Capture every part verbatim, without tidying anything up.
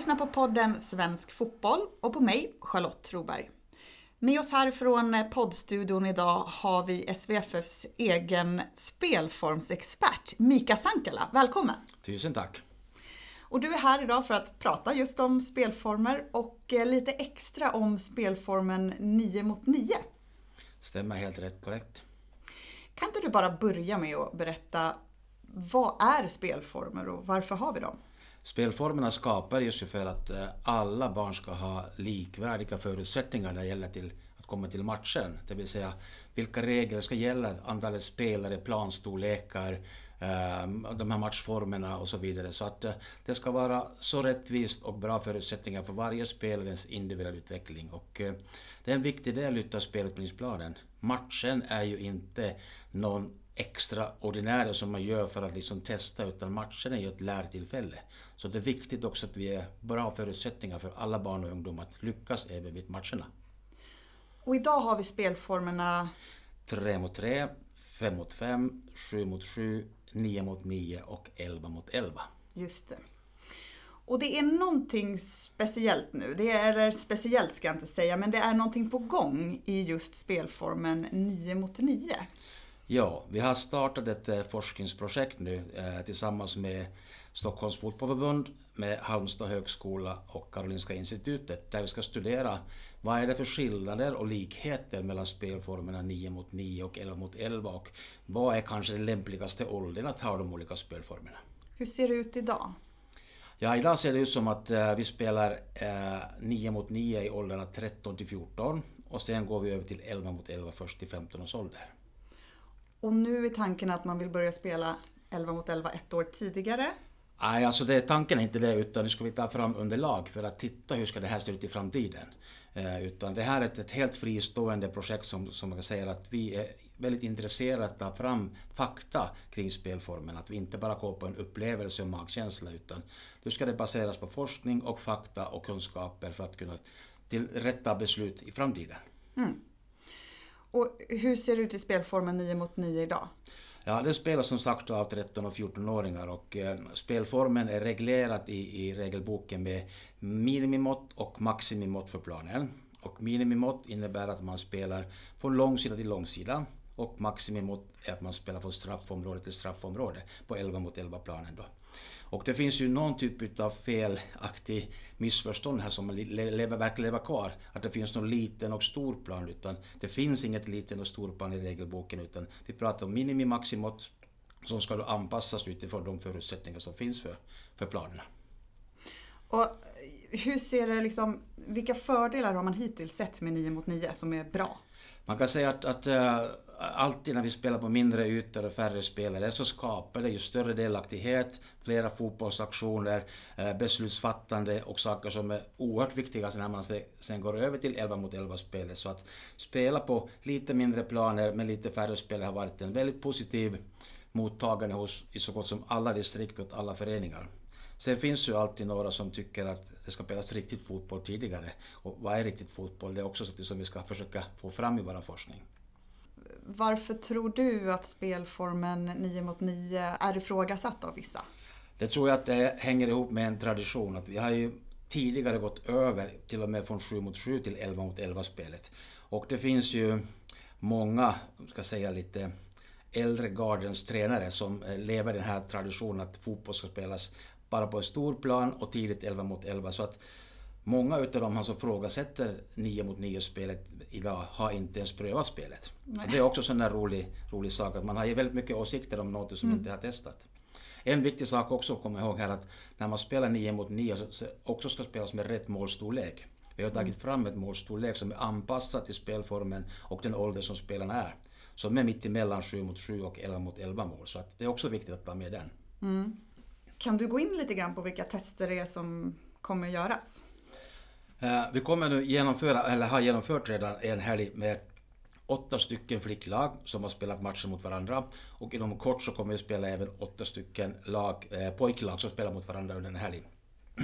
lyssnar på podden Svensk fotboll och på mig, Charlotte Troberg. Med oss här från poddstudion idag har vi S V F F:s egen spelformsexpert Mika Sankala. Välkommen! Tusen tack! Och du är här idag för att prata just om spelformer och lite extra om spelformen nio mot nio. Stämmer helt rätt korrekt. Kan inte du bara börja med att berätta, vad är spelformer och varför har vi dem? Spelformerna skapar just för att alla barn ska ha likvärdiga förutsättningar när det gäller till att komma till matchen. Det vill säga vilka regler ska gälla, antalet spelare, planstorlekar, de här matchformerna och så vidare. Så att det ska vara så rättvist och bra förutsättningar för varje spelares individuell utveckling. Och det är en viktig del av spelutbildningsplanen. Matchen är ju inte någon extraordinära som man gör för att liksom testa, utan matchen är ju ett lärtillfälle. Så det är viktigt också att vi är bra förutsättningar för alla barn och ungdomar att lyckas även vid matcherna. Och idag har vi spelformerna tre mot tre, fem mot fem, sju mot sju, nio mot nio och elva mot elva. Just det. Och det är någonting speciellt nu, det är speciellt ska jag inte säga, men det är någonting på gång i just spelformen nio mot nio. Ja, vi har startat ett eh, forskningsprojekt nu eh, tillsammans med Stockholms fotbollförbund, med Halmstad högskola och Karolinska institutet, där vi ska studera vad är det för skillnader och likheter mellan spelformerna nio mot nio och elva mot elva och vad är kanske den lämpligaste åldern att ha de olika spelformerna. Hur ser det ut idag? Ja, idag ser det ut som att eh, vi spelar eh, nio mot nio i åldrarna tretton till fjorton och sen går vi över till elva mot elva först till femton års ålder. Och nu är tanken att man vill börja spela elva mot elva ett år tidigare? Nej, alltså det, tanken är inte det, utan nu ska vi ta fram underlag för att titta hur ska det här se ut i framtiden. Eh, utan det här är ett, ett helt fristående projekt som, som man säger att vi är väldigt intresserade att ta fram fakta kring spelformen. Att vi inte bara går på en upplevelse och magkänsla, utan nu ska det baseras på forskning och fakta och kunskaper för att kunna till rätta beslut i framtiden. Mm. Och hur ser det ut i spelformen nio mot nio idag? Ja, det spelas som sagt av tretton- och fjorton-åringar och eh, spelformen är reglerad i, i regelboken med minimimått och maximimått för planen. Och minimimått innebär att man spelar från långsida till långsida och maximimått är att man spelar från straffområde till straffområde på elva mot elva-planen då. Och det finns ju någon typ av felaktig missförstånd här som lever, verkligen lever kvar. Att det finns någon liten och stor plan, utan det finns inget liten och stor plan i regelboken, utan vi pratar om minimimaximått som ska då anpassas utifrån de förutsättningar som finns för, för planerna. Och hur ser det liksom, vilka fördelar har man hittills sett med nio mot nio som är bra? Man kan säga att, att uh, alltid när vi spelar på mindre ytor och färre spelare så skapar det ju större delaktighet, flera fotbollsaktioner, uh, beslutsfattande och saker som är oerhört viktiga när man se, sen går över till elva mot elva-spelet. Så att spela på lite mindre planer med lite färre spelare har varit en väldigt positiv mottagande hos i så gott som alla distrikt och alla föreningar. Sen finns ju alltid några som tycker att det ska spelas riktigt fotboll tidigare. Och vad är riktigt fotboll? Det är också sånt som vi ska försöka få fram i vår forskning. Varför tror du att spelformen nio mot nio är ifrågasatt av vissa? Det tror jag att det hänger ihop med en tradition. Att vi har ju tidigare gått över till och med från sju mot sju till elva mot elva-spelet. Och det finns ju många, ska säga lite äldre gardens tränare som lever den här traditionen att fotboll ska spelas bara på en stor plan och tidigt elva mot elva. Så att många av dem som frågasätter nio mot nio-spelet idag har inte ens prövat spelet. Det är också en rolig, rolig sak att man har ju väldigt mycket åsikter om något som mm. inte har testat. En viktig sak också att komma ihåg här att när man spelar nio mot nio så också ska spelas med rätt målstorlek. Vi har tagit fram ett målstorlek som är anpassat till spelformen och den ålder som spelarna är. Som är mitt emellan sju mot sju och elva mot elva mål. Så att det är också viktigt att ta med den. Mm. Kan du gå in lite grann på vilka tester det är som kommer göras? Vi kommer nu genomföra, eller har genomfört redan en helg med åtta stycken flicklag som har spelat matcher mot varandra. Och inom kort så kommer vi spela även åtta stycken lag, eh, pojklag som spelar mot varandra under en helg.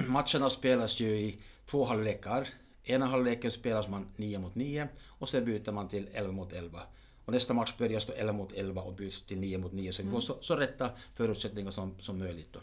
Matcherna spelas ju i två halvlekar. Ena halvleken spelas man nio mot nio och sen byter man till elva mot elva. Och nästa match börjar stå elva mot elva och byts till nio mot nio. Så vi får så, så rätta förutsättningar som, som möjligt då.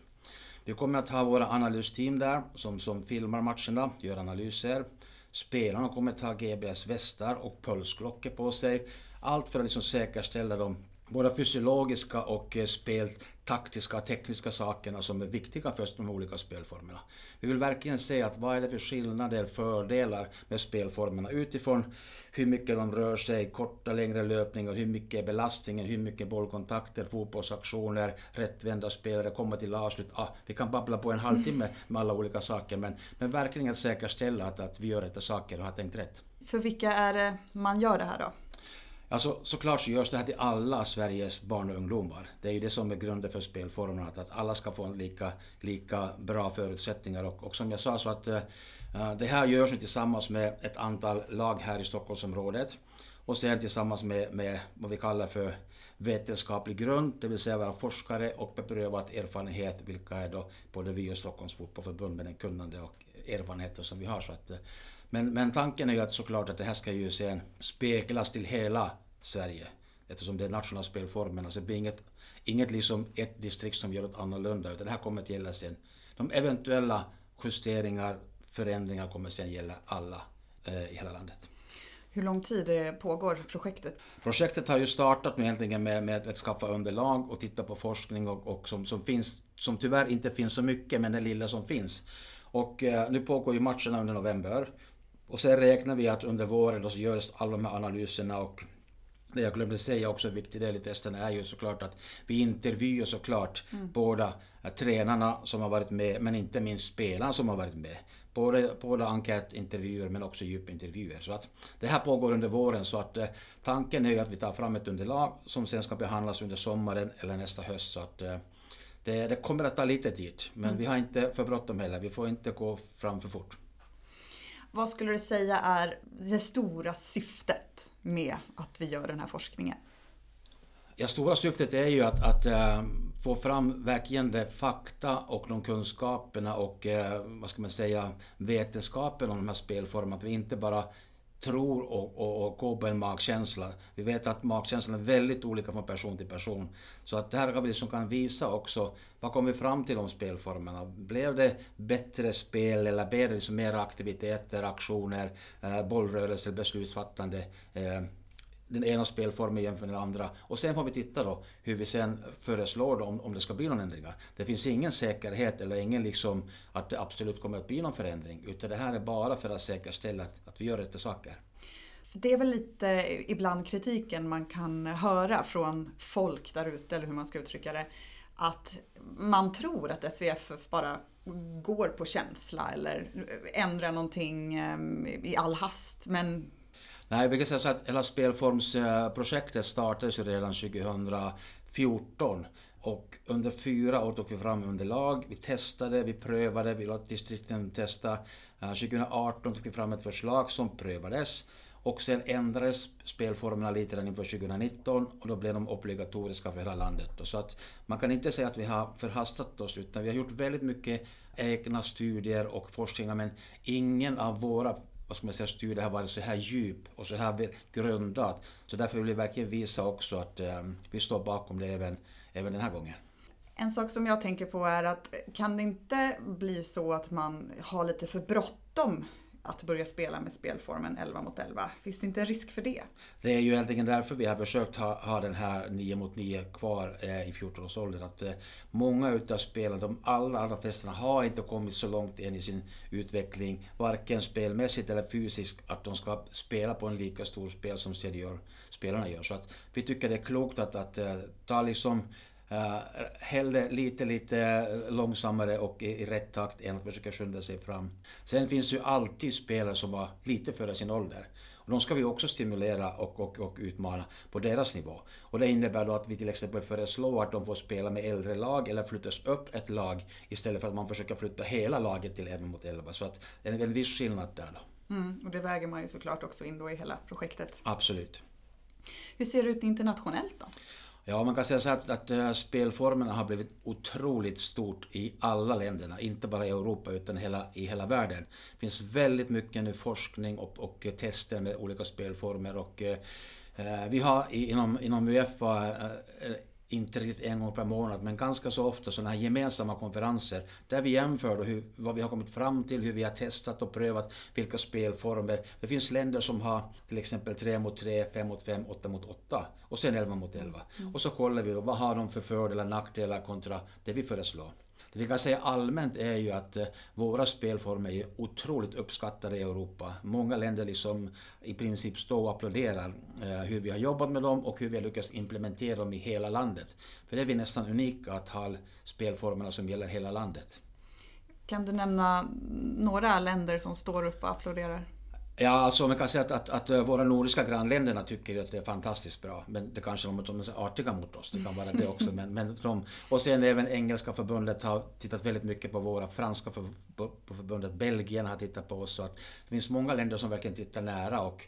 Vi kommer att ha våra analysteam där som, som filmar matcherna, gör analyser. Spelarna kommer att ha G P S-västar och pulsklockor på sig. Allt för att liksom säkerställa de både fysiologiska och speltaktiska och tekniska sakerna som är viktiga för de olika spelformerna. Vi vill verkligen se att vad är det för skillnader, fördelar med spelformerna utifrån hur mycket de rör sig, korta, längre löpningar, hur mycket är belastningen, hur mycket bollkontakter, fotbollsaktioner, rättvända spelare, komma till avslut. Ah, vi kan babbla på en halvtimme med alla olika saker, men, men verkligen att säkerställa att, att vi gör rätta saker och har tänkt rätt. För vilka är det man gör det här då? Alltså, såklart så görs det här till alla Sveriges barn och ungdomar. Det är ju det som är grunden för spelformerna, att, att alla ska få lika, lika bra förutsättningar. Och, och som jag sa så att uh, det här görs nu tillsammans med ett antal lag här i Stockholmsområdet. Och sen tillsammans med, med vad vi kallar för vetenskaplig grund, det vill säga våra forskare och beprövad erfarenhet, vilka är då både vi och Stockholms fotbollförbund med den kunnande och erfarenheten som vi har. Så att, men, men tanken är ju att såklart att det här ska ju sen speglas till hela Sverige, eftersom det är nationella spelformerna, så det blir inget, inget liksom ett distrikt som gör något annorlunda, utan det här kommer att gälla sen. De eventuella justeringar, förändringar kommer sen gälla alla eh, i hela landet. Hur lång tid pågår projektet? Projektet har ju startat med, egentligen med, med att skaffa underlag och titta på forskning och, och som, som finns, som tyvärr inte finns så mycket, men det lilla som finns. Och eh, nu pågår ju matcherna under november och sen räknar vi att under våren då så görs alla de här analyserna. Och det jag glömde säga också, en viktig del i testen är ju såklart att vi intervjuar såklart mm. båda tränarna som har varit med, men inte minst spelarna som har varit med. Både, både enkätintervjuer men också djupintervjuer. Så att det här pågår under våren, så att eh, tanken är ju att vi tar fram ett underlag som sen ska behandlas under sommaren eller nästa höst. Så att eh, det, det kommer att ta lite tid, men mm. vi har inte för bråttom heller. Vi får inte gå fram för fort. Vad skulle du säga är det stora syftet med att vi gör den här forskningen? Ja, stora syftet är ju att, att äh, få fram verkligen de fakta och de kunskaperna och äh, vad ska man säga, vetenskapen om de här spelformerna. Att vi inte bara tror och, och, och går på en magkänsla. Vi vet att magkänslan är väldigt olika från person till person. Så att det här kan vi liksom kan visa också, vad kommer vi fram till om spelformerna? Blev det bättre spel eller blev det liksom mer aktiviteter, aktioner, eh, bollrörelser, beslutsfattande? Eh, den ena spelformen jämfört med den andra. Och sen får vi titta då hur vi sen föreslår då om, om det ska bli någon ändringar. Det finns ingen säkerhet eller ingen liksom att det absolut kommer att bli någon förändring, utan det här är bara för att säkerställa att, att vi gör rätt saker. Det är väl lite ibland kritiken man kan höra från folk där ute, eller hur man ska uttrycka det, att man tror att S V F bara går på känsla eller ändrar någonting i all hast, men nej, vi kan säga så att hela spelformsprojektet startades redan tjugohundrafjorton och under fyra år tog vi fram underlag, vi testade, vi prövade, vi låt distrikten testa. tjugoarton tog vi fram ett förslag som prövades och sen ändrades spelformerna lite redan inför tjugonitton och då blev de obligatoriska för hela landet. Så att man kan inte säga att vi har förhastat oss, utan vi har gjort väldigt mycket egna studier och forskningar, men ingen av våra vad ska man säga, studier har varit så här djup och så här grundat. Så därför vill vi verkligen visa också att eh, vi står bakom det även, även den här gången. En sak som jag tänker på är att kan det inte bli så att man har lite för bråttom att börja spela med spelformen elva mot elva? Finns det inte en risk för det? Det är ju egentligen därför vi har försökt ha, ha den här nio mot nio kvar eh, i fjorton års åldern. Att, eh, många utav spelarna, de alla, alla flesta har inte kommit så långt än i sin utveckling, varken spelmässigt eller fysiskt, att de ska spela på en lika stor spel som seniorspelarna gör. Så att vi tycker det är klokt att, att eh, ta liksom Uh, hellre lite lite långsammare och i, i rätt takt än att försöka skynda sig fram. Sen finns det ju alltid spelare som var lite före sin ålder. Och de ska vi också stimulera och, och, och utmana på deras nivå. Och det innebär då att vi till exempel föreslår att de får spela med äldre lag eller flyttas upp ett lag istället för att man försöker flytta hela laget till elva mot elva. Så att det är en viss skillnad där då. Mm, och det väger man ju såklart också in då i hela projektet. Absolut. Hur ser det ut internationellt då? Ja, man kan säga så här att, att spelformerna har blivit otroligt stort i alla länderna, inte bara i Europa utan hela, i hela världen. Det finns väldigt mycket nu forskning och, och tester med olika spelformer och eh, vi har inom, inom UEFA eh, inte riktigt en gång per månad, men ganska så ofta sådana här gemensamma konferenser där vi jämför hur, vad vi har kommit fram till, hur vi har testat och prövat vilka spelformer. Det finns länder som har till exempel tre mot tre, fem mot fem, åtta mot åtta och sen elva mot elva. Mm. Och så kollar vi då, vad har de för fördelar, nackdelar kontra det vi föreslår. Det vi kan säga allmänt är ju att våra spelformer är otroligt uppskattade i Europa. Många länder liksom i princip står och applåderar hur vi har jobbat med dem och hur vi har lyckats implementera dem i hela landet. För det är vi nästan unika att ha spelformerna som gäller hela landet. Kan du nämna några länder som står upp och applåderar? Ja, alltså man kan säga att, att, att våra nordiska grannländerna tycker att det är fantastiskt bra. Men det kanske de, de är artiga mot oss, det kan vara det också. Men, men de, och sen även engelska förbundet har tittat väldigt mycket på våra, franska för, på, på förbundet, Belgien har tittat på oss. Så att det finns många länder som verkligen tittar nära och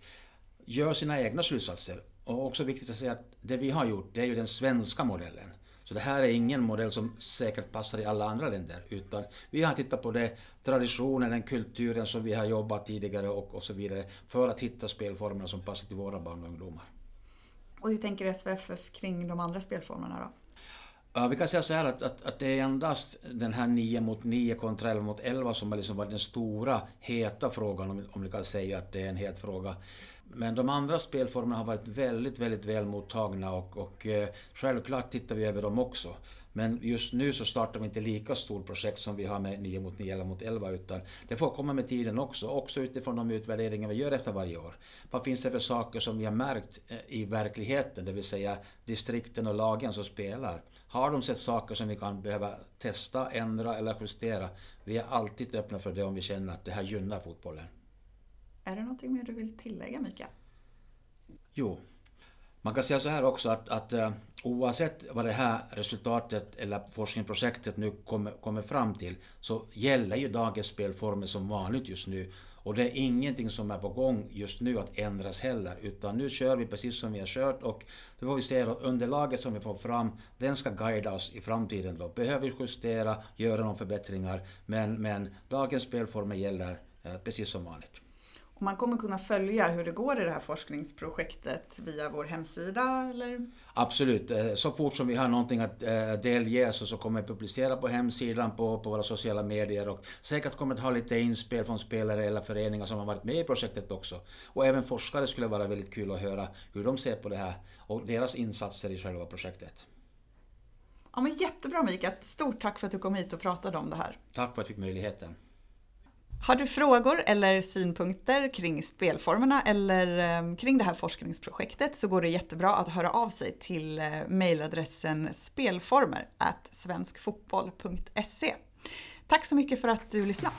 gör sina egna slutsatser. Och också viktigt att säga att det vi har gjort, det är ju den svenska modellen. Så det här är ingen modell som säkert passar i alla andra länder, utan vi har tittat på det, traditionen, den kulturen som vi har jobbat tidigare och, och så vidare, för att hitta spelformerna som passar till våra barn och ungdomar. Och hur tänker S V F F kring de andra spelformerna då? Ja, vi kan säga så här att, att, att det är endast den här nio mot nio kontra elva mot elva som har liksom varit den stora heta frågan, om, om vi kan säga att det är en het fråga. Men de andra spelformerna har varit väldigt, väldigt väl mottagna och, och eh, självklart tittar vi över dem också. Men just nu så startar vi inte lika stort projekt som vi har med nio mot nio eller mot elva, utan det får komma med tiden också, också utifrån de utvärderingar vi gör efter varje år. Vad finns det för saker som vi har märkt i verkligheten, det vill säga distrikten och lagen som spelar? Har de sett saker som vi kan behöva testa, ändra eller justera? Vi är alltid öppna för det om vi känner att det här gynnar fotbollen. Är det någonting mer du vill tillägga, Mika? Jo, man kan säga så här också att, att uh, oavsett vad det här resultatet eller forskningsprojektet nu kommer, kommer fram till, så gäller ju dagens spelformer som vanligt just nu. Och det är ingenting som är på gång just nu att ändras heller, utan nu kör vi precis som vi har kört, och då får vi se att underlaget som vi får fram, den ska guida oss i framtiden då. Behöver vi justera, göra några förbättringar, men, men dagens spelformer gäller uh, precis som vanligt. Och man kommer kunna följa hur det går i det här forskningsprojektet via vår hemsida, eller? Absolut. Så fort som vi har någonting att delge så kommer vi publicera på hemsidan, på, på våra sociala medier, och säkert kommer att ha lite inspel från spelare eller föreningar som har varit med i projektet också. Och även forskare skulle vara väldigt kul att höra hur de ser på det här och deras insatser i själva projektet. Ja, men jättebra, Mika. Stort tack för att du kom hit och pratade om det här. Tack för att jag fick möjligheten. Har du frågor eller synpunkter kring spelformerna eller kring det här forskningsprojektet, så går det jättebra att höra av sig till mejladressen spelformer at svenskfotboll punkt se. Tack så mycket för att du lyssnade.